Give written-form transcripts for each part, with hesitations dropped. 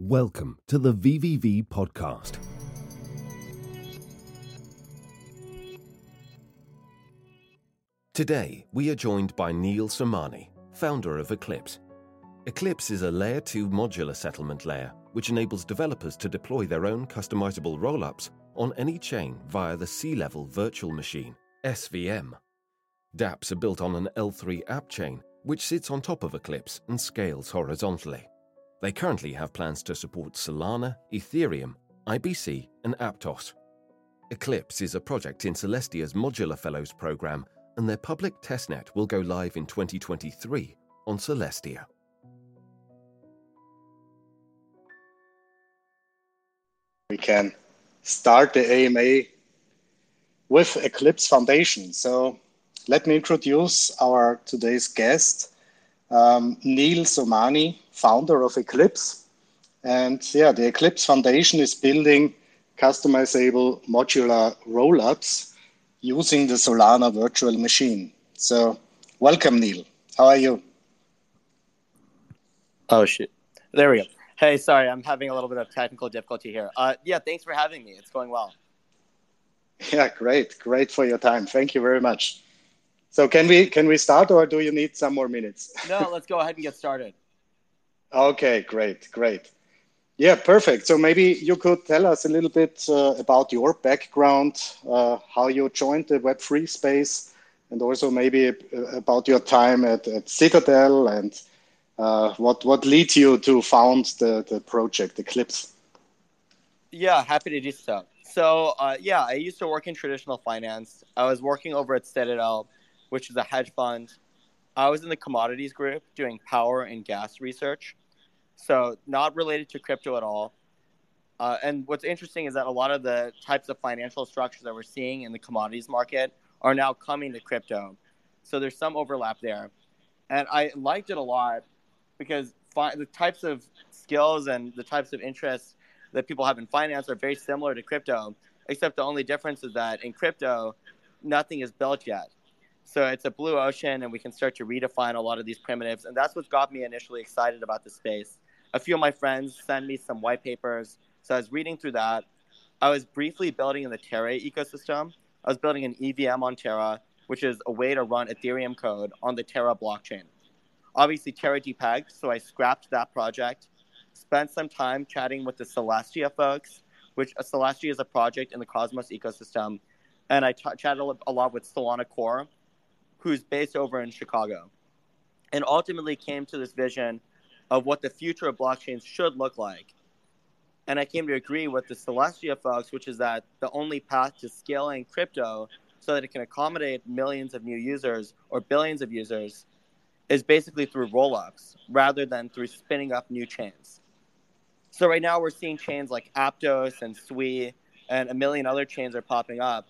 Welcome to the VVV podcast. Today, we are joined by Neel Somani, founder of Eclipse. Eclipse is a Layer 2 modular settlement layer, which enables developers to deploy their own customizable rollups on any chain via the Sealevel Virtual Machine, SVM. DApps are built on an L3 app chain, which sits on top of Eclipse and scales horizontally. They currently have plans to support Solana, Ethereum, IBC, and Aptos. Eclipse is a project in Celestia's Modular Fellows program, and their public testnet will go live in 2023 on Celestia. We can start the AMA with Eclipse Foundation. So let me introduce our today's guest, Neel Somani, founder of Eclipse. And the Eclipse Foundation is building customizable modular rollups using the Solana virtual machine. So welcome, Neel. How are you? Oh, shit. There we go. Hey, sorry, I'm having a little bit of technical difficulty here. Thanks for having me. It's going well. Yeah, great. Great for your time. Thank you very much. So can we start, or do you need some more minutes? No, let's go ahead and get started. Okay, great. Yeah, perfect. So maybe you could tell us a little bit about your background, how you joined the Web3 space, and also maybe about your time at Citadel, and what led you to found the project Eclipse. Yeah, happy to do so. So I used to work in traditional finance. I was working over at Citadel, which is a hedge fund. I was in the commodities group doing power and gas research, so not related to crypto at all. And what's interesting is that a lot of the types of financial structures that we're seeing in the commodities market are now coming to crypto. So there's some overlap there. And I liked it a lot because the types of skills and the types of interests that people have in finance are very similar to crypto, except the only difference is that in crypto, nothing is built yet. So it's a blue ocean, and we can start to redefine a lot of these primitives. And that's what got me initially excited about the space. A few of my friends sent me some white papers. So I was reading through that. I was briefly building in the Terra ecosystem. I was building an EVM on Terra, which is a way to run Ethereum code on the Terra blockchain. Obviously, Terra depegged, so I scrapped that project, spent some time chatting with the Celestia folks, which Celestia is a project in the Cosmos ecosystem. And I chatted a lot with Solana Core, who's based over in Chicago, and ultimately came to this vision of what the future of blockchains should look like. And I came to agree with the Celestia folks, which is that the only path to scaling crypto so that it can accommodate millions of new users or billions of users is basically through rollups rather than through spinning up new chains. So right now we're seeing chains like Aptos and Sui and a million other chains are popping up.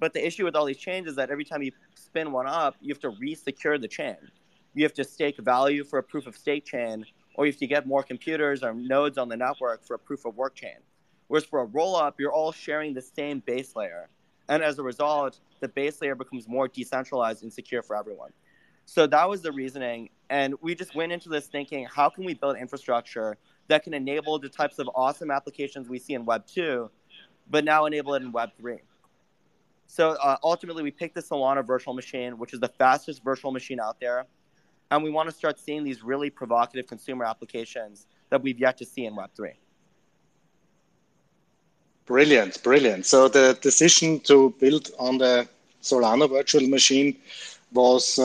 But the issue with all these chains is that every time you spin one up, you have to re-secure the chain. You have to stake value for a proof of stake chain, or you have to get more computers or nodes on the network for a proof of work chain. Whereas for a roll-up, you're all sharing the same base layer. And as a result, the base layer becomes more decentralized and secure for everyone. So that was the reasoning. And we just went into this thinking, how can we build infrastructure that can enable the types of awesome applications we see in Web 2, but now enable it in Web 3? So ultimately, we picked the Solana virtual machine, which is the fastest virtual machine out there. And we want to start seeing these really provocative consumer applications that we've yet to see in Web3. Brilliant. So the decision to build on the Solana virtual machine was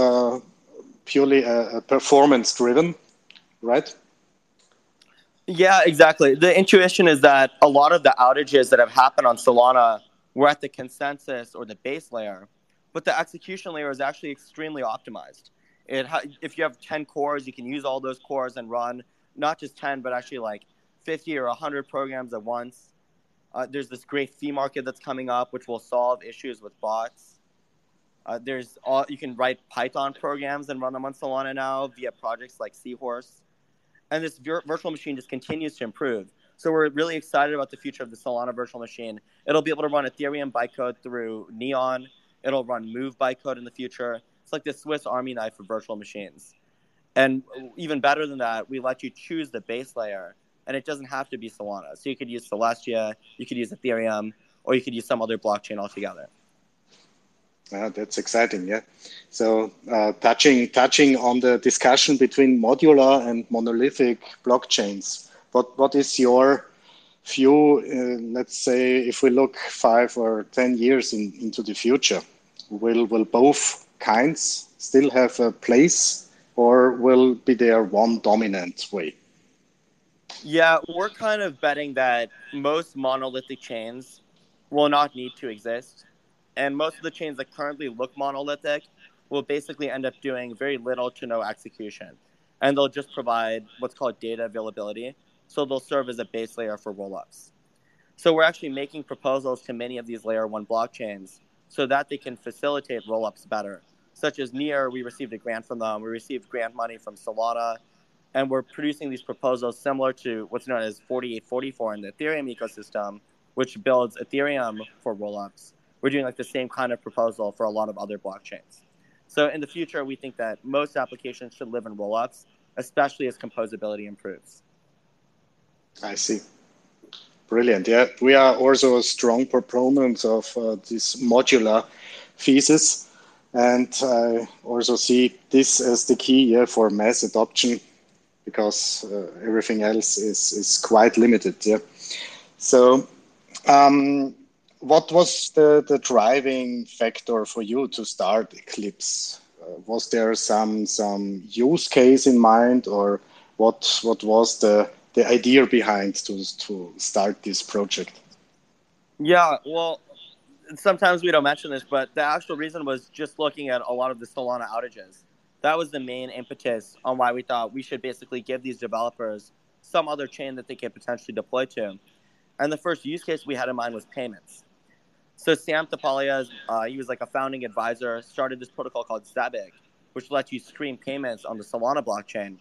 purely performance-driven, right? Yeah, exactly. The intuition is that a lot of the outages that have happened on Solana we're at the consensus or the base layer, but the execution layer is actually extremely optimized. If you have 10 cores, you can use all those cores and run not just 10, but actually like 50 or 100 programs at once. There's this great fee market that's coming up, which will solve issues with bots. You can write Python programs and run them on Solana now via projects like Seahorse. And this virtual machine just continues to improve. So we're really excited about the future of the Solana virtual machine. It'll be able to run Ethereum bytecode through Neon. It'll run Move bytecode in the future. It's like the Swiss Army knife for virtual machines. And even better than that, we let you choose the base layer and it doesn't have to be Solana. So you could use Celestia, you could use Ethereum, or you could use some other blockchain altogether. That's exciting, yeah. So touching on the discussion between modular and monolithic blockchains, what is your view, let's say, if we look 5 or 10 years into the future, will both kinds still have a place, or will be there one dominant way? Yeah, we're kind of betting that most monolithic chains will not need to exist. And most of the chains that currently look monolithic will basically end up doing very little to no execution. And they'll just provide what's called data availability. So they'll serve as a base layer for rollups. So we're actually making proposals to many of these layer one blockchains so that they can facilitate rollups better. Such as NEAR, we received a grant from them. We received grant money from Solana. And we're producing these proposals similar to what's known as 4844 in the Ethereum ecosystem, which builds Ethereum for rollups. We're doing like the same kind of proposal for a lot of other blockchains. So in the future, we think that most applications should live in rollups, especially as composability improves. I see. Brilliant. Yeah, we are also a strong proponent of this modular thesis. And I also see this as the key for mass adoption, because everything else is quite limited. Yeah. So what was the driving factor for you to start Eclipse? Was there some use case in mind, or what was the idea behind to start this project? Yeah, well, sometimes we don't mention this, but the actual reason was just looking at a lot of the Solana outages. That was the main impetus on why we thought we should basically give these developers some other chain that they could potentially deploy to. And the first use case we had in mind was payments. So Sam Tapalia, he was like a founding advisor, started this protocol called Zebec, which lets you stream payments on the Solana blockchain.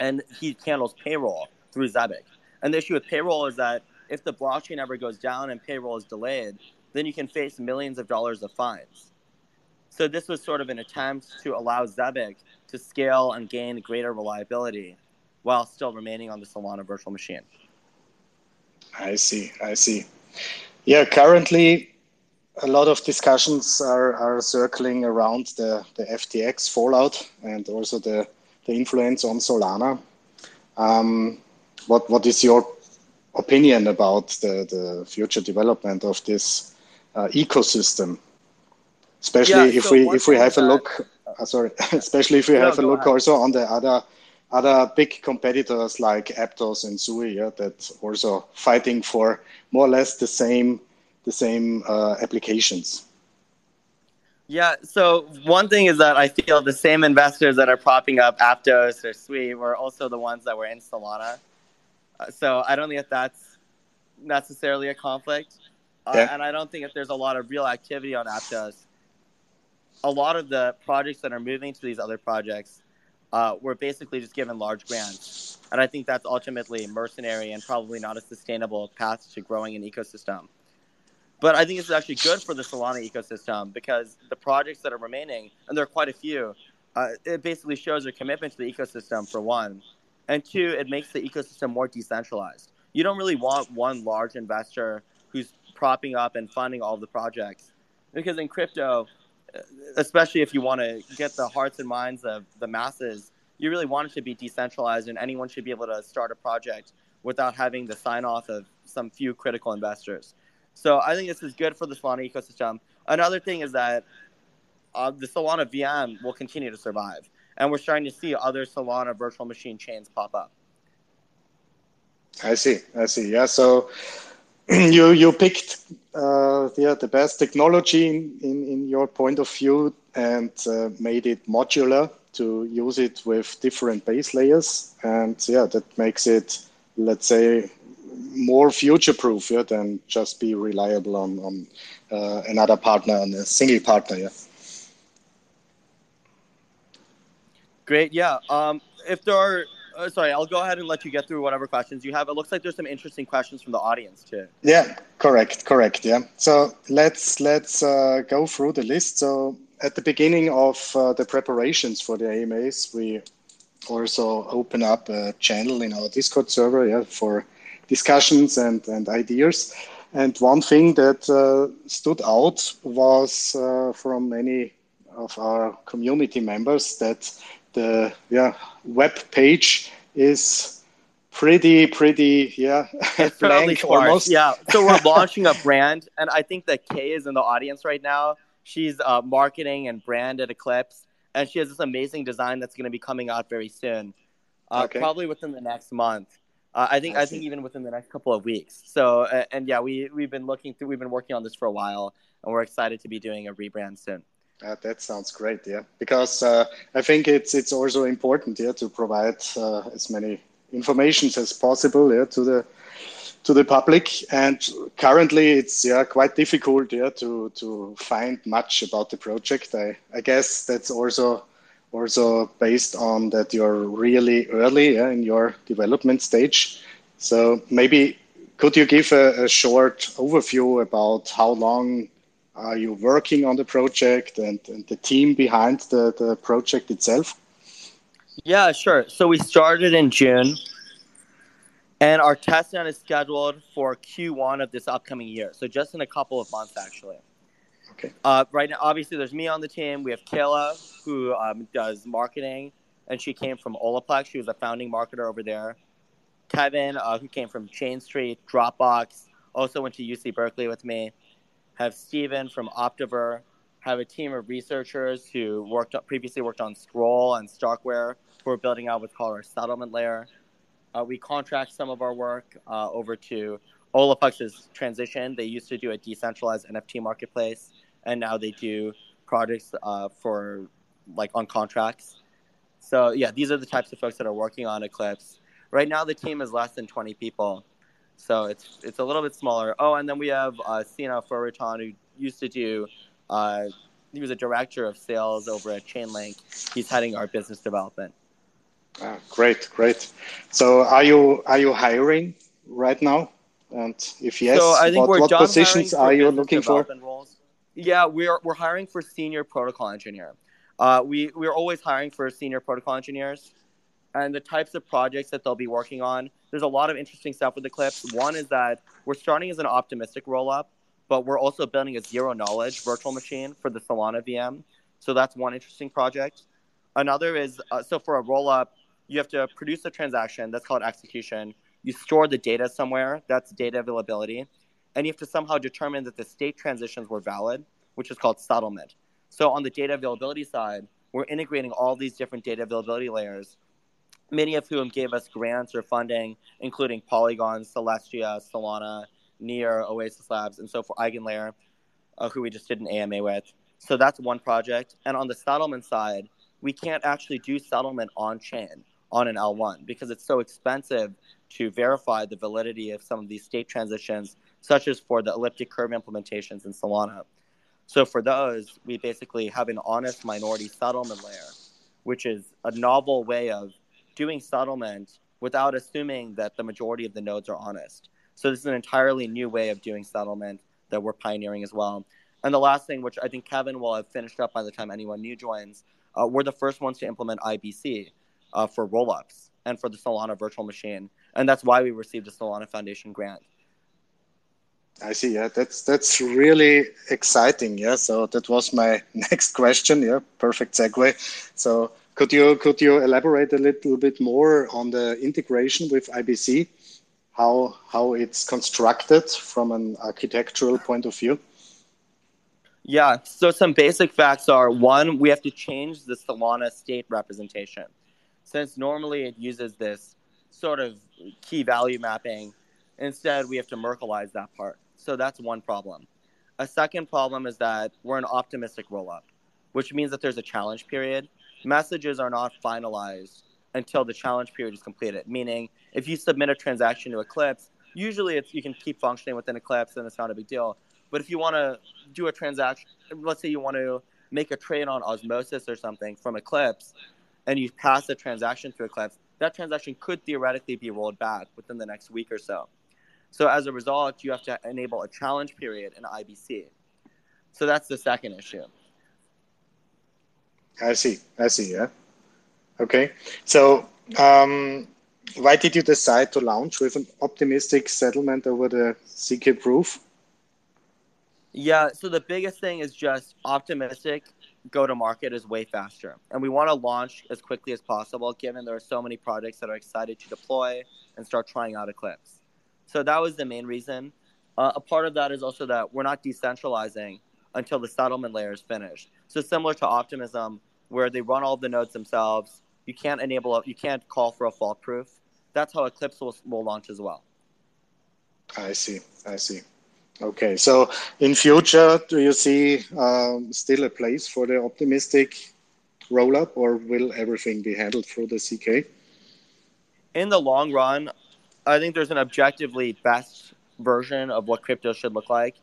And he handles payroll through Zebec. And the issue with payroll is that if the blockchain ever goes down and payroll is delayed, then you can face millions of dollars of fines. So this was sort of an attempt to allow Zebec to scale and gain greater reliability while still remaining on the Solana virtual machine. I see. Yeah, currently a lot of discussions are circling around the FTX fallout and also the influence on Solana. What is your opinion about the future development of this ecosystem? Especially if we have a look also on the other big competitors like Aptos and Sui, that also fighting for more or less the same applications. Yeah, so one thing is that I feel the same investors that are propping up Aptos or Sui were also the ones that were in Solana. So I don't think that that's necessarily a conflict. Yeah. And I don't think that there's a lot of real activity on Aptos. A lot of the projects that are moving to these other projects were basically just given large grants. And I think that's ultimately mercenary and probably not a sustainable path to growing an ecosystem. But I think it's actually good for the Solana ecosystem, because the projects that are remaining, and there are quite a few, it basically shows your commitment to the ecosystem, for one. And two, it makes the ecosystem more decentralized. You don't really want one large investor who's propping up and funding all the projects. Because in crypto, especially if you want to get the hearts and minds of the masses, you really want it to be decentralized, and anyone should be able to start a project without having the sign-off of some few critical investors. So I think this is good for the Solana ecosystem. Another thing is that the Solana VM will continue to survive, and we're starting to see other Solana virtual machine chains pop up. I see. Yeah, so you picked the best technology in your point of view and made it modular to use it with different base layers. And yeah, that makes it, let's say, more future-proof than just be reliable on another partner, on a single partner. Yeah. Great. Yeah. If there are... sorry, I'll go ahead and let you get through whatever questions you have. It looks like there's some interesting questions from the audience too. Yeah, correct. Yeah. So let's go through the list. So at the beginning of the preparations for the AMAs, we also open up a channel in our Discord server for discussions and ideas. And one thing that stood out was from many of our community members that the web page is pretty blank almost. Yeah, so we're launching a brand, and I think that Kay is in the audience right now. She's marketing and brand at Eclipse, and she has this amazing design that's going to be coming out very soon, probably within the next month. I think even within the next couple of weeks. So we've been working on this for a while, and we're excited to be doing a rebrand soon. That sounds great, because I think it's also important to provide as many informations as possible to the public. And currently, it's quite difficult to find much about the project. I guess that's also based on that you're really early in your development stage. So maybe could you give a short overview about how long are you working on the project and the team behind the project itself? Yeah, sure. So we started in June, and our test run is scheduled for Q1 of this upcoming year. So just in a couple of months, actually. Okay. Right now, obviously, there's me on the team. We have Kayla, who does marketing, and she came from Olaplex. She was a founding marketer over there. Kevin, who came from Chain Street, Dropbox, also went to UC Berkeley with me. Have Steven from Optiver. Have a team of researchers who previously worked on Scroll and Starkware, who are building out what's called our settlement layer. We contract some of our work over to Olaplex's transition. They used to do a decentralized NFT marketplace, and now they do products for like on contracts. So yeah, these are the types of folks that are working on Eclipse. Right now, the team is less than 20 people, so it's a little bit smaller. Oh, and then we have Sina Ferriton, who used to do. He was a director of sales over at Chainlink. He's heading our business development. Great. So are you hiring right now? And if yes, so I think what positions are you looking for? Roles. Yeah, we're hiring for senior protocol engineer. We're always hiring for senior protocol engineers, and the types of projects that they'll be working on. There's a lot of interesting stuff with Eclipse. One is that we're starting as an optimistic roll-up, but we're also building a zero-knowledge virtual machine for the Solana VM. So that's one interesting project. Another is, so for a roll-up, you have to produce a transaction. That's called execution. You store the data somewhere. That's data availability. And you have to somehow determine that the state transitions were valid, which is called settlement. So on the data availability side, we're integrating all these different data availability layers, many of whom gave us grants or funding, including Polygon, Celestia, Solana, NEAR, Oasis Labs, and so for EigenLayer, who we just did an AMA with. So that's one project. And on the settlement side, we can't actually do settlement on-chain on an L1 because it's so expensive to verify the validity of some of these state transitions, such as for the elliptic curve implementations in Solana. So for those, we basically have an honest minority settlement layer, which is a novel way of doing settlement without assuming that the majority of the nodes are honest. So this is an entirely new way of doing settlement that we're pioneering as well. And the last thing, which I think Kevin will have finished up by the time anyone new joins, we're the first ones to implement IBC for rollups and for the Solana virtual machine. And that's why we received a Solana Foundation grant. I see. Yeah, that's really exciting. Yeah. So that was my next question. Yeah. Perfect segue. So could you elaborate a little bit more on the integration with IBC? How it's constructed from an architectural point of view? Yeah, so some basic facts are, one, we have to change the Solana state representation. Since normally it uses this sort of key value mapping, instead we have to Merkleize that part. So that's one problem. A second problem is that we're an optimistic rollup, which means that there's a challenge period. Messages are not finalized until the challenge period is completed, meaning if you submit a transaction to Eclipse, usually you can keep functioning within Eclipse and it's not a big deal. But if you want to do a transaction, let's say you want to make a trade on Osmosis or something from Eclipse, and you pass a transaction through Eclipse, that transaction could theoretically be rolled back within the next week or so. So as a result, you have to enable a challenge period in IBC. So that's the second issue. I see, yeah. Okay, so why did you decide to launch with an optimistic settlement over the ZK proof? Yeah, so the biggest thing is just optimistic go-to-market is way faster. And we want to launch as quickly as possible, given there are so many projects that are excited to deploy and start trying out Eclipse. So that was the main reason. A part of that is also that we're not decentralizing until the settlement layer is finished. So similar to Optimism, where they run all the nodes themselves, you can't enable, you can't call for a fault proof. That's how Eclipse will launch as well. I see, I see. Okay, so in future, do you see still a place for the optimistic roll-up, or will everything be handled through the ZK? In the long run, I think there's an objectively best version of what crypto should look like,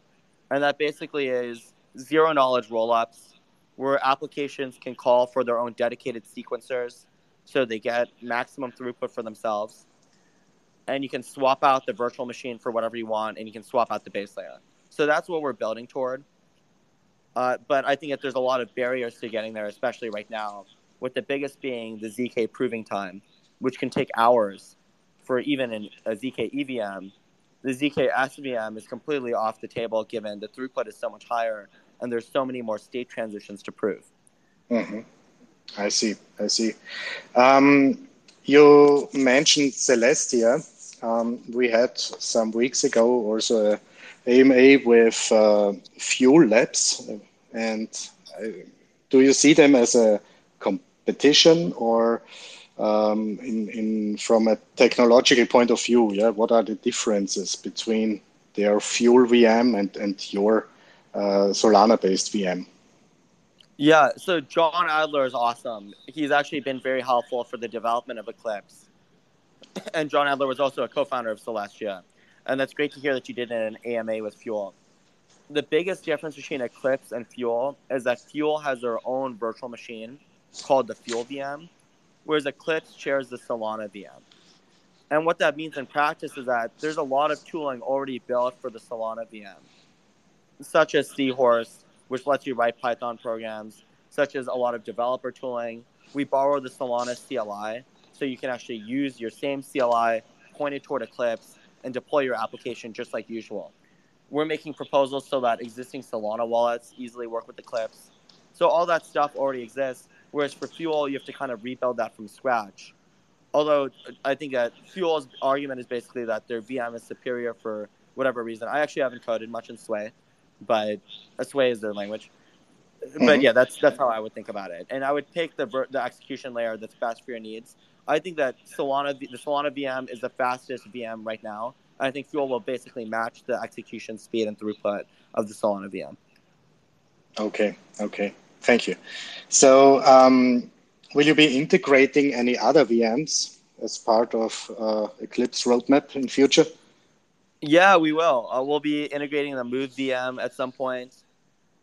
and that basically is zero-knowledge roll-ups, where applications can call for their own dedicated sequencers so they get maximum throughput for themselves. And you can swap out the virtual machine for whatever you want, and you can swap out the base layer. So that's what we're building toward. But I think that there's a lot of barriers to getting there, especially right now, with the biggest being the ZK proving time, which can take hours for even in a ZK EVM. The ZK SVM is completely off the table, given the throughput is so much higher, and there's so many more state transitions to prove. Mm-hmm. I see, I see. You mentioned Celestia. We had some weeks ago also an AMA with Fuel Labs. And do you see them as a competition or from a technological point of view? Yeah, what are the differences between their Fuel VM and your Solana-based VM? Yeah, so John Adler is awesome. He's actually been very helpful for the development of Eclipse. And John Adler was also a co-founder of Celestia. And that's great to hear that you did an AMA with Fuel. The biggest difference between Eclipse and Fuel is that Fuel has their own virtual machine called the Fuel VM, whereas Eclipse shares the Solana VM. And what that means in practice is that there's a lot of tooling already built for the Solana VM, such as Seahorse, which lets you write Python programs, such as a lot of developer tooling. We borrow the Solana CLI, so you can actually use your same CLI pointed toward Eclipse and deploy your application just like usual. We're making proposals so that existing Solana wallets easily work with Eclipse. So all that stuff already exists, whereas for Fuel, you have to kind of rebuild that from scratch. Although I think that Fuel's argument is basically that their VM is superior for whatever reason. I actually haven't coded much in Sway, but Sway is their language. Mm-hmm. But yeah, that's how I would think about it. And I would take the execution layer that's fast for your needs. I think that the Solana VM is the fastest VM right now. And I think Fuel will basically match the execution speed and throughput of the Solana VM. Okay. Thank you. So will you be integrating any other VMs as part of Eclipse roadmap in future? Yeah, we will. We'll be integrating the Move VM at some point,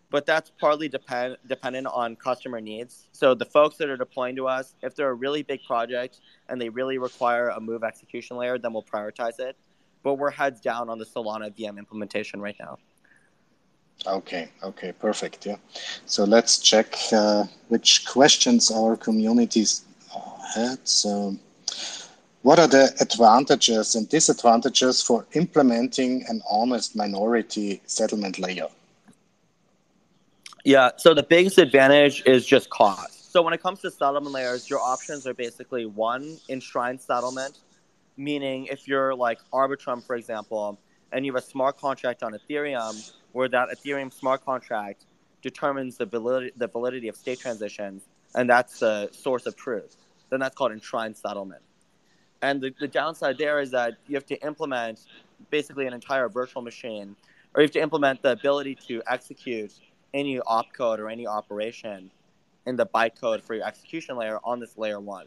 but that's partly dependent on customer needs. So the folks that are deploying to us, if they're a really big project and they really require a Move execution layer, then we'll prioritize it. But we're heads down on the Solana VM implementation right now. Okay, perfect. Yeah. So let's check which questions our communities had. So, what are the advantages and disadvantages for implementing an honest minority settlement layer? Yeah, so the biggest advantage is just cost. So when it comes to settlement layers, your options are basically one, enshrined settlement, meaning if you're like Arbitrum, for example, and you have a smart contract on Ethereum, where that Ethereum smart contract determines the validity of state transitions, and that's the source of truth, then that's called enshrined settlement. And the downside there is that you have to implement basically an entire virtual machine, or you have to implement the ability to execute any opcode or any operation in the bytecode for your execution layer on this layer one.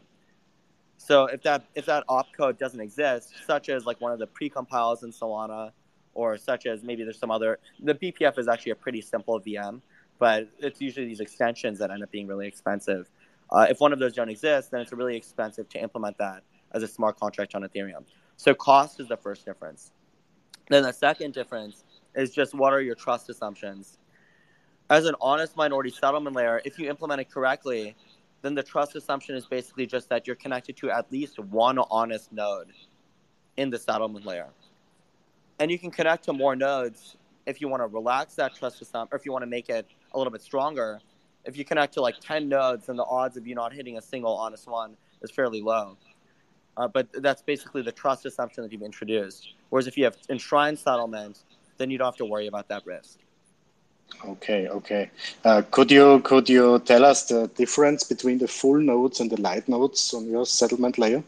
So if that opcode doesn't exist, such as like one of the precompiles in Solana, or such as maybe there's some other, the BPF is actually a pretty simple VM, but it's usually these extensions that end up being really expensive. If one of those don't exist, then it's really expensive to implement that as a smart contract on Ethereum. So cost is the first difference. Then the second difference is just what are your trust assumptions. As an honest minority settlement layer, if you implement it correctly, then the trust assumption is basically just that you're connected to at least one honest node in the settlement layer. And you can connect to more nodes if you want to relax that trust assumption, or if you want to make it a little bit stronger. If you connect to like 10 nodes, then the odds of you not hitting a single honest one is fairly low. But that's basically the trust assumption that you've introduced. Whereas if you have enshrined settlement, then you don't have to worry about that risk. Okay, okay. Could you tell us the difference between the full nodes and the light nodes on your settlement layer?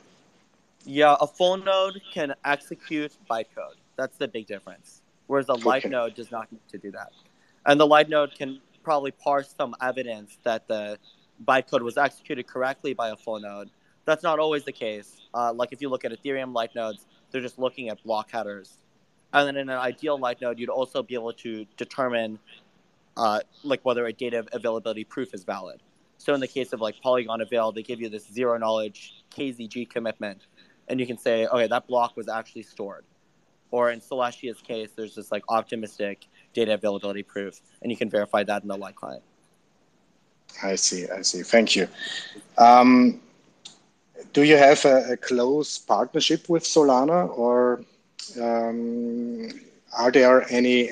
Yeah, a full node can execute bytecode. That's the big difference. Whereas a light node does not need to do that. And the light node can probably parse some evidence that the bytecode was executed correctly by a full node. That's not always the case. Like if you look at Ethereum light nodes, they're just looking at block headers. And then in an ideal light node, you'd also be able to determine like whether a data availability proof is valid. So in the case of like Polygon avail, they give you this zero knowledge KZG commitment, and you can say, okay, that block was actually stored. Or in Celestia's case, there's this like optimistic data availability proof, and you can verify that in the light client. I see. Thank you. Do you have a close partnership with Solana, or are there any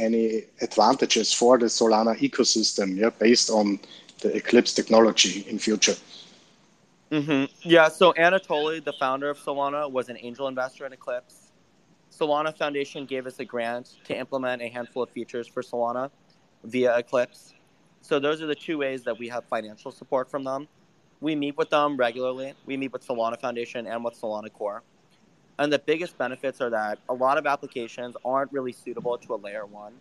advantages for the Solana ecosystem based on the Eclipse technology in future? Mm-hmm. Yeah, so Anatoly, the founder of Solana, was an angel investor in Eclipse. Solana Foundation gave us a grant to implement a handful of features for Solana via Eclipse. So those are the two ways that we have financial support from them. We meet with them regularly. We meet with Solana Foundation and with Solana Core. And the biggest benefits are that a lot of applications aren't really suitable to a layer one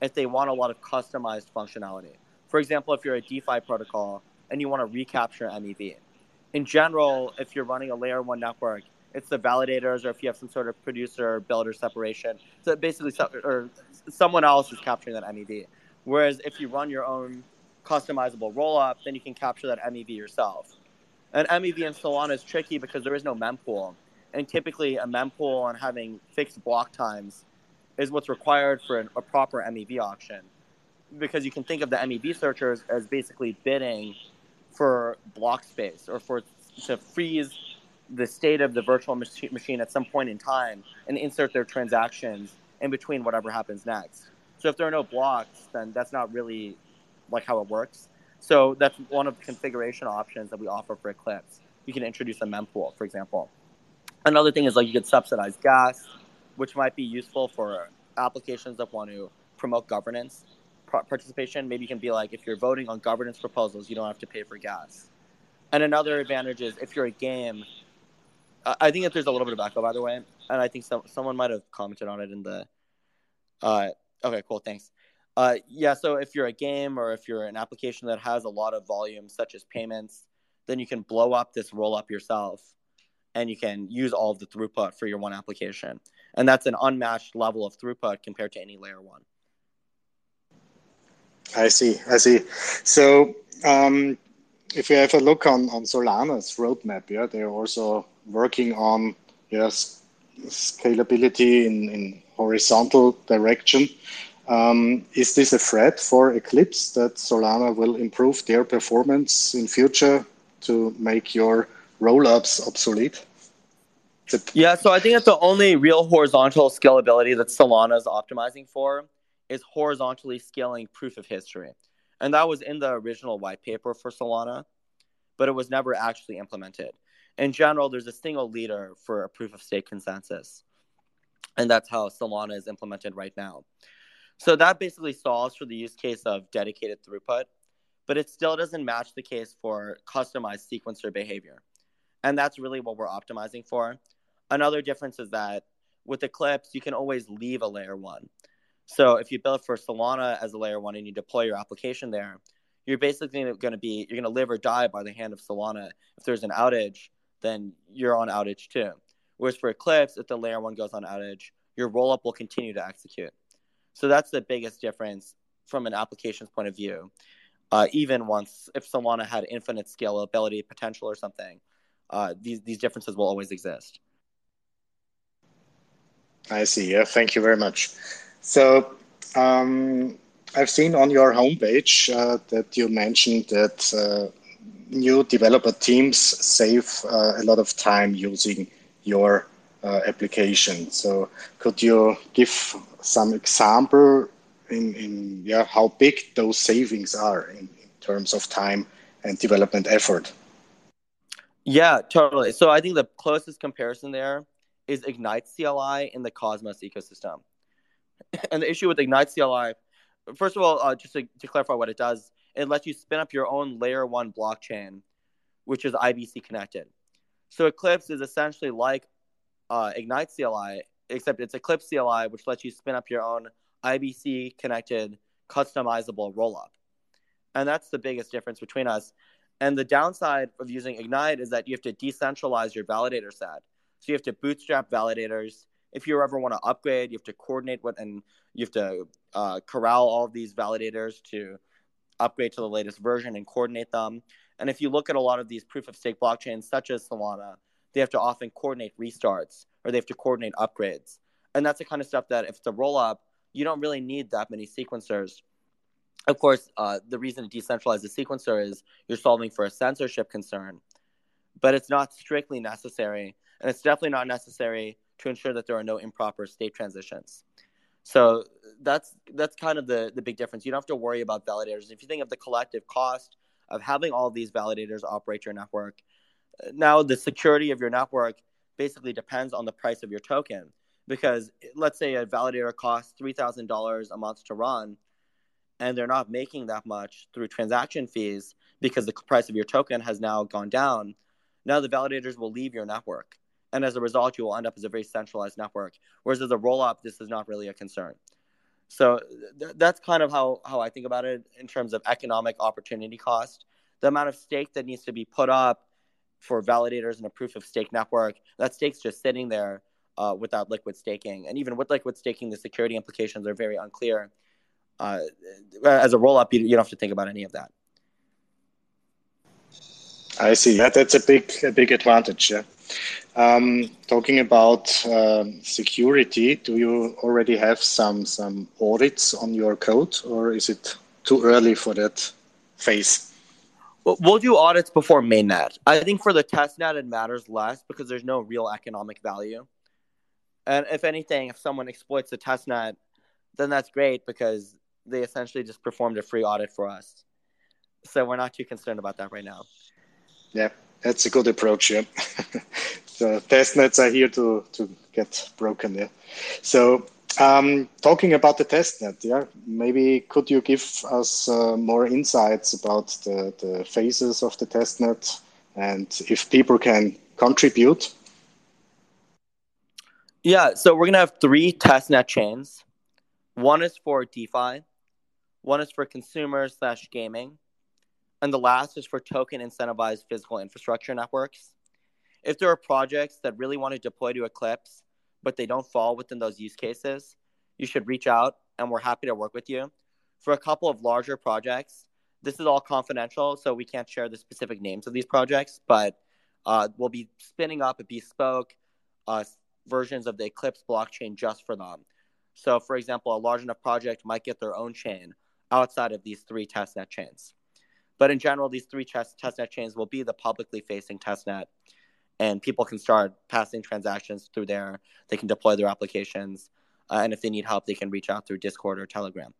if they want a lot of customized functionality. For example, if you're a DeFi protocol and you want to recapture MEV. In general, if you're running a layer one network, it's the validators, or if you have some sort of producer builder separation, so basically or someone else is capturing that MEV. Whereas if you run your own customizable rollup, then you can capture that MEV yourself. And MEV in Solana is tricky because there is no mempool. And typically, a mempool and having fixed block times is what's required for a proper MEV auction, because you can think of the MEV searchers as basically bidding for block space, or for to freeze the state of the virtual machine at some point in time and insert their transactions in between whatever happens next. So if there are no blocks, then that's not really like how it works. So that's one of the configuration options that we offer for Eclipse. You can introduce a mempool, for example. Another thing is like you could subsidize gas, which might be useful for applications that want to promote governance participation. Maybe you can be like, if you're voting on governance proposals, you don't have to pay for gas. And another advantage is if you're a game, I think that there's a little bit of echo, by the way, and I think someone might have commented on it in the okay, cool, thanks. Yeah, so if you're a game or if you're an application that has a lot of volume, such as payments, then you can blow up this roll up yourself. And you can use all of the throughput for your one application. And that's an unmatched level of throughput compared to any layer one. I see. So if you have a look on Solana's roadmap, they're also working on scalability in horizontal direction. Is this a threat for Eclipse that Solana will improve their performance in future to make your roll-ups obsolete? Yeah, so I think that the only real horizontal scalability that Solana is optimizing for is horizontally scaling proof of history. And that was in the original white paper for Solana, but it was never actually implemented. In general, there's a single leader for a proof of stake consensus. And that's how Solana is implemented right now. So that basically solves for the use case of dedicated throughput, but it still doesn't match the case for customized sequencer behavior. And that's really what we're optimizing for. Another difference is that with Eclipse, you can always leave a layer one. So if you build for Solana as a layer one and you deploy your application there, you're basically going to live or die by the hand of Solana. If there's an outage, then you're on outage too. Whereas for Eclipse, if the layer one goes on outage, your rollup will continue to execute. So that's the biggest difference from an application's point of view. Even once, if Solana had infinite scalability potential or something, these differences will always exist. I see. Yeah, thank you very much. So I've seen on your homepage that you mentioned that new developer teams save a lot of time using your application. So could you give some example in yeah, how big those savings are in terms of time and development effort? Yeah, totally. So I think the closest comparison there is Ignite CLI in the Cosmos ecosystem. And the issue with Ignite CLI, first of all, just to clarify what it does, it lets you spin up your own layer one blockchain, which is IBC connected. So Eclipse is essentially like Ignite CLI, except it's Eclipse CLI, which lets you spin up your own IBC connected, customizable rollup. And that's the biggest difference between us. And the downside of using Ignite is that you have to decentralize your validator set. So you have to bootstrap validators. If you ever want to upgrade, you have to coordinate what, and you have to corral all of these validators to upgrade to the latest version and coordinate them. And if you look at a lot of these proof-of-stake blockchains, such as Solana, they have to often coordinate restarts, or they have to coordinate upgrades. And that's the kind of stuff that if it's a roll-up, you don't really need that many sequencers. Of course, the reason to decentralize the sequencer is you're solving for a censorship concern, but it's not strictly necessary, and it's definitely not necessary to ensure that there are no improper state transitions. So that's kind of the big difference. You don't have to worry about validators. If you think of the collective cost of having all these validators operate your network, now the security of your network basically depends on the price of your token. Because let's say a validator costs $3,000 a month to run, and they're not making that much through transaction fees because the price of your token has now gone down. Now the validators will leave your network. And as a result, you will end up as a very centralized network. Whereas as a roll-up, this is not really a concern. So that's kind of how I think about it in terms of economic opportunity cost. The amount of stake that needs to be put up for validators in a proof-of-stake network, that stake's just sitting there without liquid staking. And even with liquid staking, the security implications are very unclear. As a roll-up, you don't have to think about any of that. I see. That's a big advantage. Yeah. Talking about security, do you already have some audits on your code, or is it too early for that phase? Well, we'll do audits before mainnet. I think for the testnet, it matters less because there's no real economic value. And if anything, if someone exploits the testnet, then that's great because they essentially just performed a free audit for us. So we're not too concerned about that right now. Yeah, that's a good approach. Yeah. The testnets are here to get broken. Yeah. So talking about the testnet, yeah, maybe could you give us more insights about the phases of the testnet and if people can contribute? Yeah, so we're going to have three testnet chains. One is for DeFi, one is for consumers/gaming, and the last is for token incentivized physical infrastructure networks. If there are projects that really want to deploy to Eclipse, but they don't fall within those use cases, you should reach out and we're happy to work with you. For a couple of larger projects, this is all confidential, so we can't share the specific names of these projects, but we'll be spinning up a bespoke versions of the Eclipse blockchain just for them. So, for example, a large enough project might get their own chain outside of these three testnet chains. But in general, these three testnet chains will be the publicly facing testnet, and people can start passing transactions through there. They can deploy their applications, and if they need help, they can reach out through Discord or Telegram.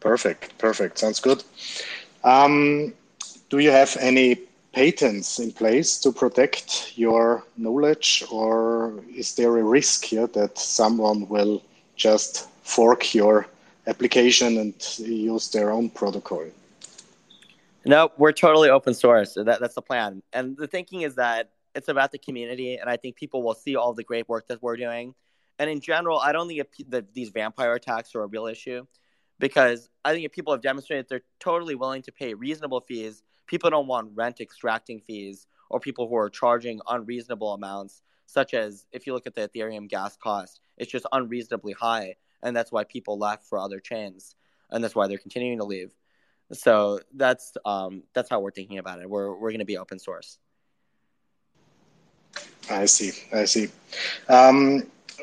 Perfect. Sounds good. Do you have any patents in place to protect your knowledge, or is there a risk here that someone will just fork your application and use their own protocol? No, we're totally open source. So that's the plan. And the thinking is that it's about the community, and I think people will see all the great work that we're doing. And in general, I don't think that these vampire attacks are a real issue, because I think if people have demonstrated they're totally willing to pay reasonable fees, people don't want rent extracting fees or people who are charging unreasonable amounts, such as if you look at the Ethereum gas cost, it's just unreasonably high. And that's why people left for other chains. And that's why they're continuing to leave. So that's how we're thinking about it. We're going to be open source. I see.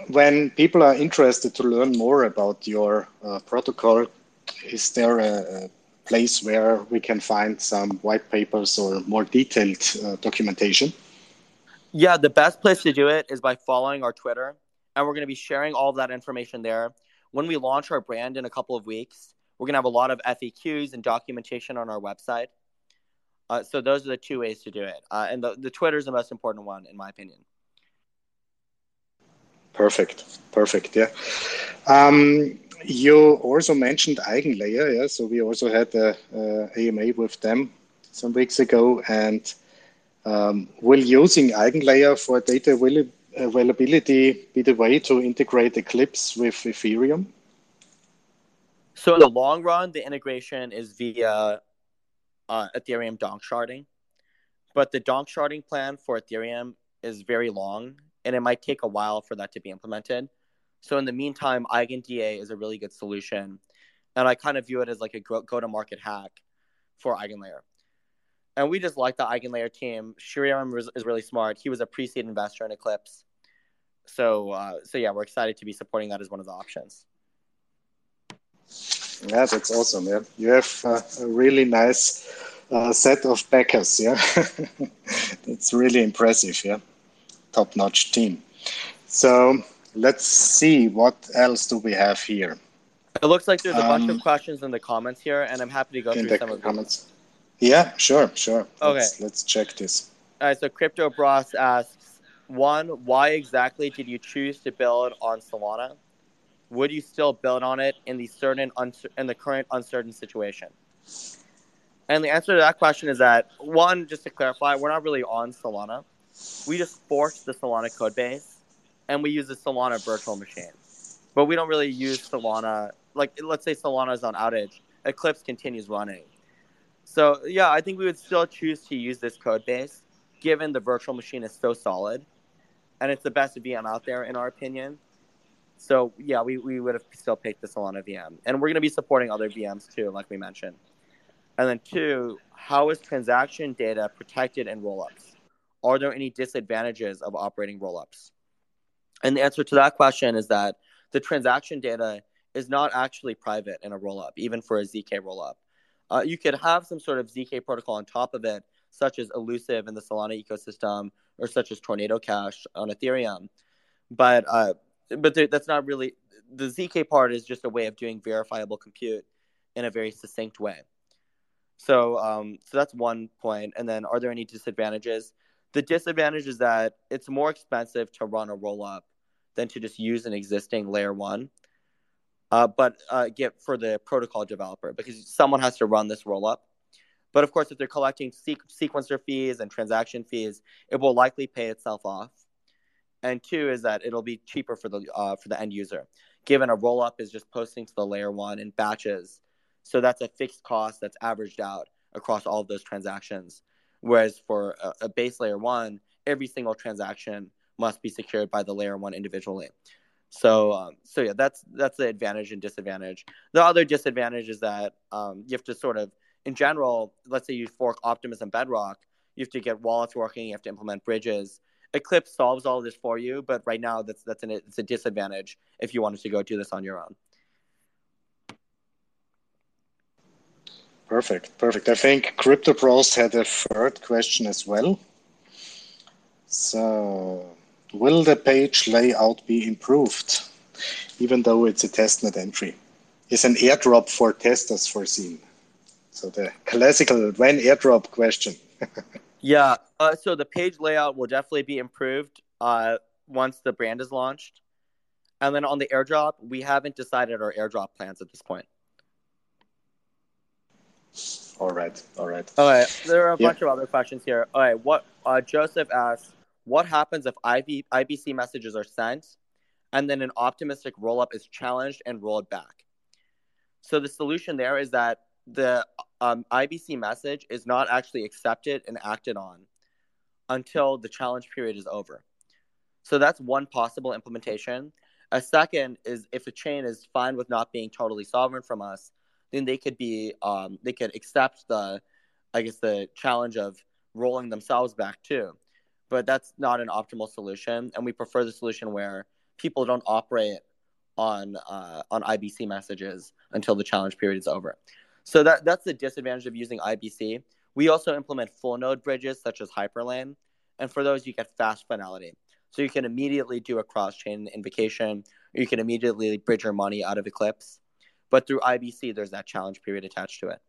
When people are interested to learn more about your protocol, is there a place where we can find some white papers or more detailed documentation? Yeah, the best place to do it is by following our Twitter, and we're going to be sharing all of that information there. When we launch our brand in a couple of weeks, we're going to have a lot of FAQs and documentation on our website. So those are the two ways to do it. And the Twitter is the most important one, in my opinion. Perfect. Yeah. You also mentioned EigenLayer. Yeah. So we also had an AMA with them some weeks ago. And will using EigenLayer for data availability be the way to integrate Eclipse with Ethereum? So in the long run, the integration is via Ethereum Danksharding. But the Danksharding plan for Ethereum is very long, and it might take a while for that to be implemented. So in the meantime, EigenDA is a really good solution. And I kind of view it as like a go-to-market hack for EigenLayer. And we just like the EigenLayer team. Shriram is really smart. He was a pre-seed investor in Eclipse. So yeah, we're excited to be supporting that as one of the options. Yeah, that's awesome. Yeah, you have a really nice set of backers. Yeah, that's really impressive. Yeah, top-notch team. So let's see, what else do we have here? It looks like there's a bunch of questions in the comments here, and I'm happy to go through some of the comments. Yeah, sure. Okay, let's check this. All right. So Crypto Bros asks, one, why exactly did you choose to build on Solana? Would you still build on it in the current uncertain situation? And the answer to that question is that, one, just to clarify, we're not really on Solana. We just forked the Solana code base, and we use the Solana virtual machine. But we don't really use Solana. Like, let's say Solana is on outage. Eclipse continues running. So, yeah, I think we would still choose to use this code base, given the virtual machine is so solid. And it's the best VM out there, in our opinion. So, yeah, we would have still picked the Solana VM. And we're going to be supporting other VMs, too, like we mentioned. And then, two, how is transaction data protected in rollups? Are there any disadvantages of operating rollups? And the answer to that question is that the transaction data is not actually private in a rollup, even for a ZK rollup. You could have some sort of ZK protocol on top of it, such as Elusive in the Solana ecosystem, or such as Tornado Cash on Ethereum. But that's not really – the ZK part is just a way of doing verifiable compute in a very succinct way. So that's one point. And then, are there any disadvantages? The disadvantage is that it's more expensive to run a rollup than to just use an existing layer one, for the protocol developer, because someone has to run this rollup. But, of course, if they're collecting sequencer fees and transaction fees, it will likely pay itself off. And two is that it'll be cheaper for the end user, given a rollup is just posting to the layer one in batches. So that's a fixed cost that's averaged out across all of those transactions. Whereas for a base layer one, every single transaction must be secured by the layer one individually. So yeah, that's the advantage and disadvantage. The other disadvantage is that you have to sort of, in general, let's say you fork Optimism Bedrock, you have to get wallets working, you have to implement bridges. Eclipse solves all of this for you, but right now it's a disadvantage if you wanted to go do this on your own. Perfect. I think Crypto Bros had a third question as well. So, will the page layout be improved, even though it's a testnet entry? Is an airdrop for testers foreseen? So the classical when airdrop question. Yeah, so the page layout will definitely be improved once the brand is launched. And then on the airdrop, we haven't decided our airdrop plans at this point. All right. All right, there are a bunch of other questions here. All right, what Joseph asks, what happens if IBC messages are sent and then an optimistic rollup is challenged and rolled back? So the solution there is that the IBC message is not actually accepted and acted on until the challenge period is over. So that's one possible implementation. A second is if a chain is fine with not being totally sovereign from us, then they could be accept the challenge of rolling themselves back too. But that's not an optimal solution, and we prefer the solution where people don't operate on IBC messages until the challenge period is over. So that's the disadvantage of using IBC. We also implement full node bridges such as Hyperlane. And for those, you get fast finality. So you can immediately do a cross-chain invocation, or you can immediately bridge your money out of Eclipse. But through IBC, there's that challenge period attached to it.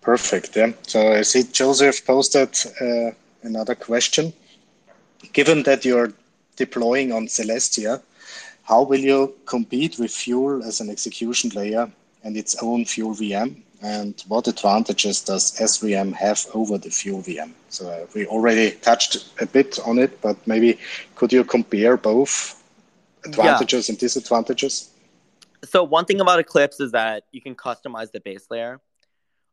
Perfect. Yeah. So I see Joseph posted another question. Given that you're deploying on Celestia, how will you compete with Fuel as an execution layer and its own Fuel VM? And what advantages does SVM have over the Fuel VM? So we already touched a bit on it, but maybe could you compare both advantages and disadvantages? So one thing about Eclipse is that you can customize the base layer.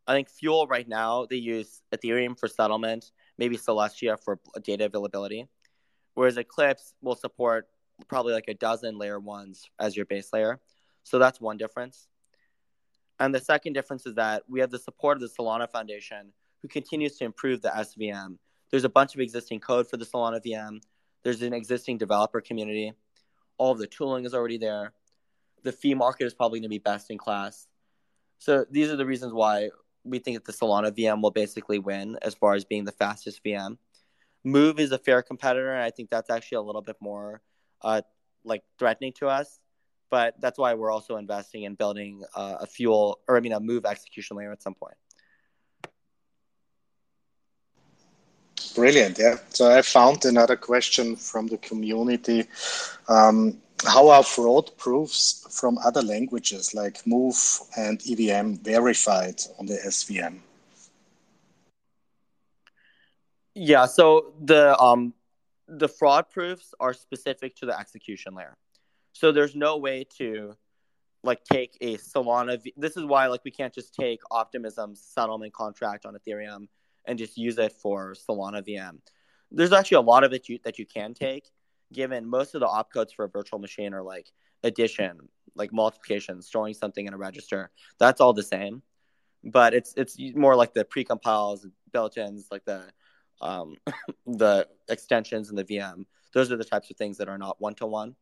I think Fuel right now, they use Ethereum for settlement, maybe Celestia for data availability, whereas Eclipse will support probably like a dozen layer ones as your base layer. So that's one difference. And the second difference is that we have the support of the Solana Foundation, who continues to improve the SVM. There's a bunch of existing code for the Solana VM. There's an existing developer community. All of the tooling is already there. The fee market is probably going to be best in class. So these are the reasons why we think that the Solana VM will basically win as far as being the fastest VM. Move is a fair competitor, and I think that's actually a little bit more like threatening to us. But that's why we're also investing in building a Move execution layer at some point. Brilliant, yeah. So I found another question from the community. How are fraud proofs from other languages like Move and EVM verified on the SVM? Yeah, so the fraud proofs are specific to the execution layer. So there's no way to, like, take a Solana. This is why, like, we can't just take Optimism's settlement contract on Ethereum and just use it for Solana VM. There's actually a lot of it that you can take, given most of the opcodes for a virtual machine are, like, addition, like, multiplication, storing something in a register. That's all the same. But it's more like the precompiles, built-ins, like the extensions in the VM. Those are the types of things that are not one-to-one.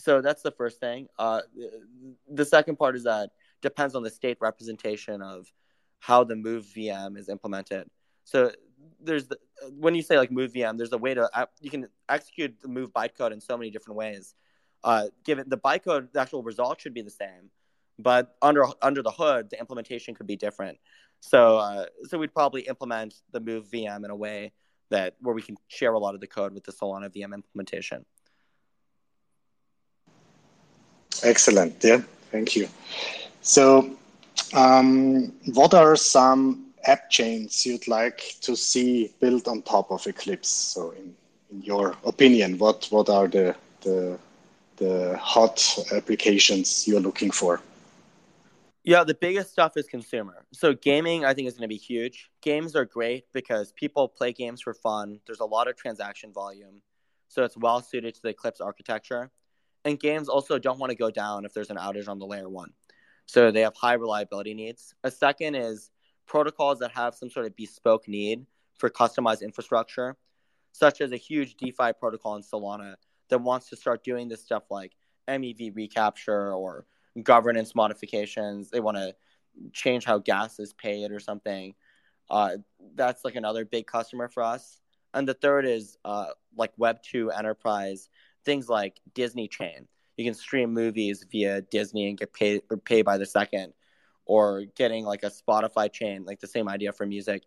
So that's the first thing. The second part is that depends on the state representation of how the Move VM is implemented. So there's when you say like Move VM, there's a way to you can execute the Move bytecode in so many different ways. Given the bytecode, the actual result should be the same, but under the hood, the implementation could be different. So we'd probably implement the Move VM in a way where we can share a lot of the code with the Solana VM implementation. Excellent. Yeah, thank you. So what are some app chains you'd like to see built on top of Eclipse? So in your opinion, what are the hot applications you're looking for? Yeah, the biggest stuff is consumer. So gaming, I think, is going to be huge. Games are great because people play games for fun. There's a lot of transaction volume. So it's well suited to the Eclipse architecture. And games also don't want to go down if there's an outage on the layer one. So they have high reliability needs. A second is protocols that have some sort of bespoke need for customized infrastructure, such as a huge DeFi protocol in Solana that wants to start doing this stuff like MEV recapture or governance modifications. They want to change how gas is paid or something. That's like another big customer for us. And the third is like Web2 enterprise. Things like Disney Chain. You can stream movies via Disney and get paid or pay by the second, or getting like a Spotify chain, like the same idea for music.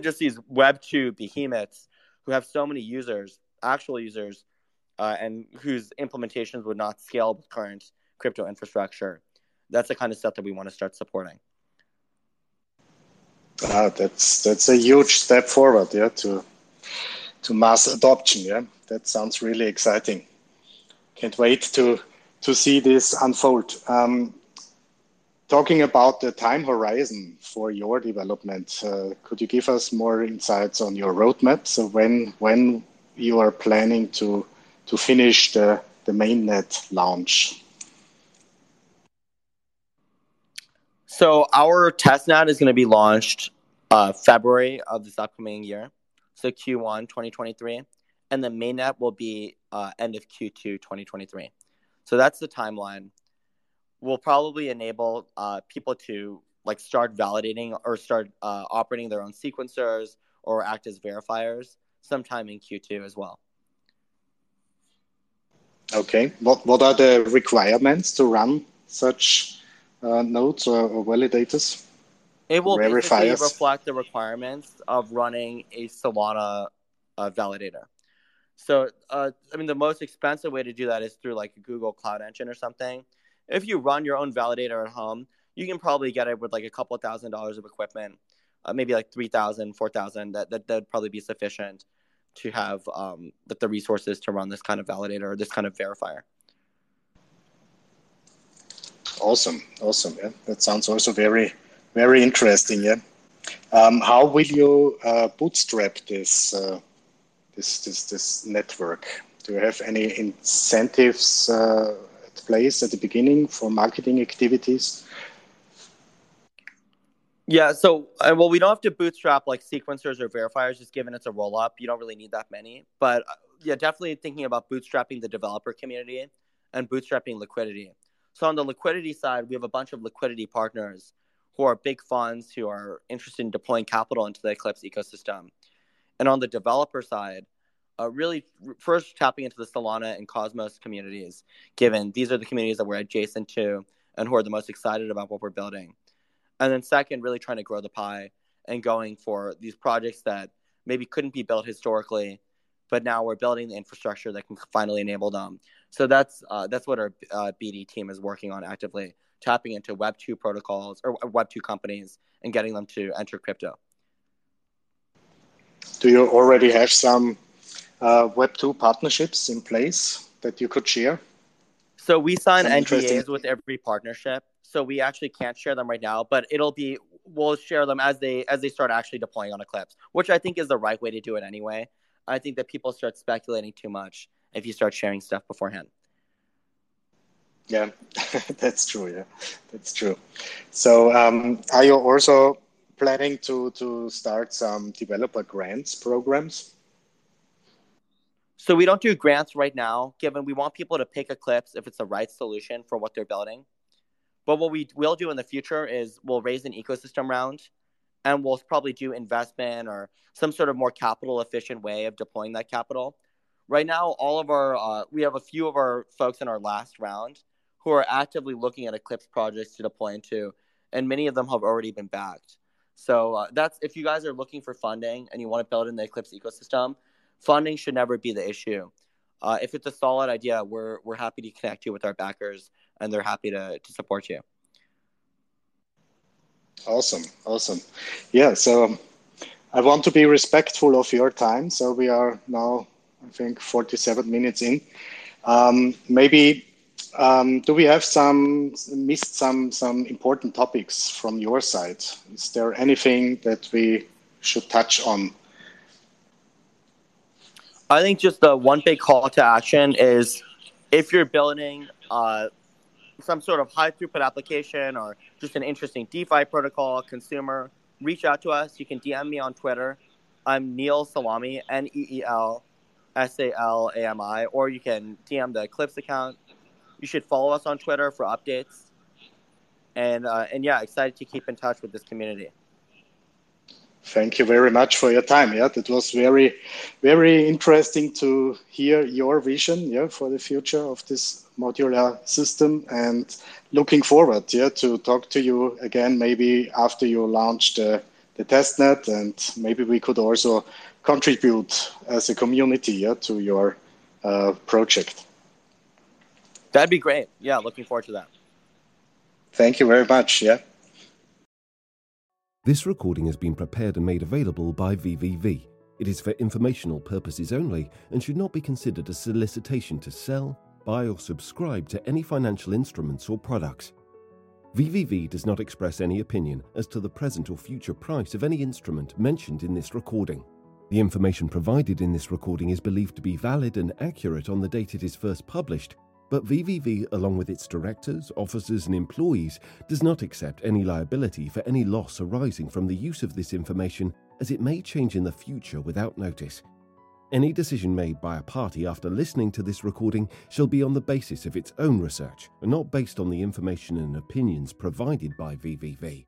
Just these Web2 behemoths who have so many users, actual users, and whose implementations would not scale with current crypto infrastructure. That's the kind of stuff that we want to start supporting. That's a huge step forward, yeah, to mass adoption, yeah. That sounds really exciting. Can't wait to see this unfold. Talking about the time horizon for your development, could you give us more insights on your roadmap? So when you are planning to finish the mainnet launch? So our testnet is going to be launched February of this upcoming year, so Q1 2023. And the mainnet will be end of Q2 2023. So that's the timeline. will probably enable people to like start validating or start operating their own sequencers or act as verifiers sometime in Q2 as well. Okay. What are the requirements to run such nodes or validators? It will basically reflect the requirements of running a Solana validator. So, I mean, the most expensive way to do that is through like a Google Cloud Engine or something. If you run your own validator at home, you can probably get it with like a couple $1,000s of equipment, maybe like $3,000, $4,000. That would probably be sufficient to have the resources to run this kind of validator or this kind of verifier. Awesome. Yeah, that sounds also very, very interesting. Yeah. How will you bootstrap this? This network? Do you have any incentives at place at the beginning for marketing activities? Yeah, so, well, we don't have to bootstrap like sequencers or verifiers, just given it's a roll-up. You don't really need that many. But yeah, definitely thinking about bootstrapping the developer community and bootstrapping liquidity. So on the liquidity side, we have a bunch of liquidity partners who are big funds who are interested in deploying capital into the Eclipse ecosystem. And on the developer side, really first tapping into the Solana and Cosmos communities, given these are the communities that we're adjacent to and who are the most excited about what we're building. And then second, really trying to grow the pie and going for these projects that maybe couldn't be built historically, but now we're building the infrastructure that can finally enable them. So that's what our BD team is working on actively, tapping into Web2 protocols or Web2 companies and getting them to enter crypto. Do you already have some Web2 partnerships in place that you could share? So we sign NDAs with every partnership. So we actually can't share them right now, but we'll share them as they start actually deploying on Eclipse, which I think is the right way to do it anyway. I think that people start speculating too much if you start sharing stuff beforehand. Yeah, that's true. So are you also planning to start some developer grants programs? So we don't do grants right now, given we want people to pick Eclipse if it's the right solution for what they're building. But what we will do in the future is we'll raise an ecosystem round, and we'll probably do investment or some sort of more capital-efficient way of deploying that capital. Right now, we have a few of our folks in our last round who are actively looking at Eclipse projects to deploy into, and many of them have already been backed. So that's if you guys are looking for funding and you want to build in the Eclipse ecosystem, funding should never be the issue. If it's a solid idea, we're happy to connect you with our backers, and they're happy to support you. Awesome. Yeah, so I want to be respectful of your time. So we are now, I think, 47 minutes in. Do we have some important topics from your side? Is there anything that we should touch on? I think just the one big call to action is if you're building some sort of high throughput application or just an interesting DeFi protocol, consumer, reach out to us. You can DM me on Twitter. I'm Neel Somani, NeelSalami, or you can DM the Eclipse account. You should follow us on Twitter for updates, and yeah, excited to keep in touch with this community. Thank you very much for your time. Yeah, that was very, very interesting to hear your vision. Yeah, for the future of this modular system, and looking forward to talk to you again. Maybe after you launch the testnet, and maybe we could also contribute as a community to your project. That'd be great. Yeah, looking forward to that. Thank you very much. Yeah. This recording has been prepared and made available by VVV. It is for informational purposes only and should not be considered a solicitation to sell, buy, or subscribe to any financial instruments or products. VVV does not express any opinion as to the present or future price of any instrument mentioned in this recording. The information provided in this recording is believed to be valid and accurate on the date it is first published, but VVV, along with its directors, officers, and employees, does not accept any liability for any loss arising from the use of this information, as it may change in the future without notice. Any decision made by a party after listening to this recording shall be on the basis of its own research and not based on the information and opinions provided by VVV.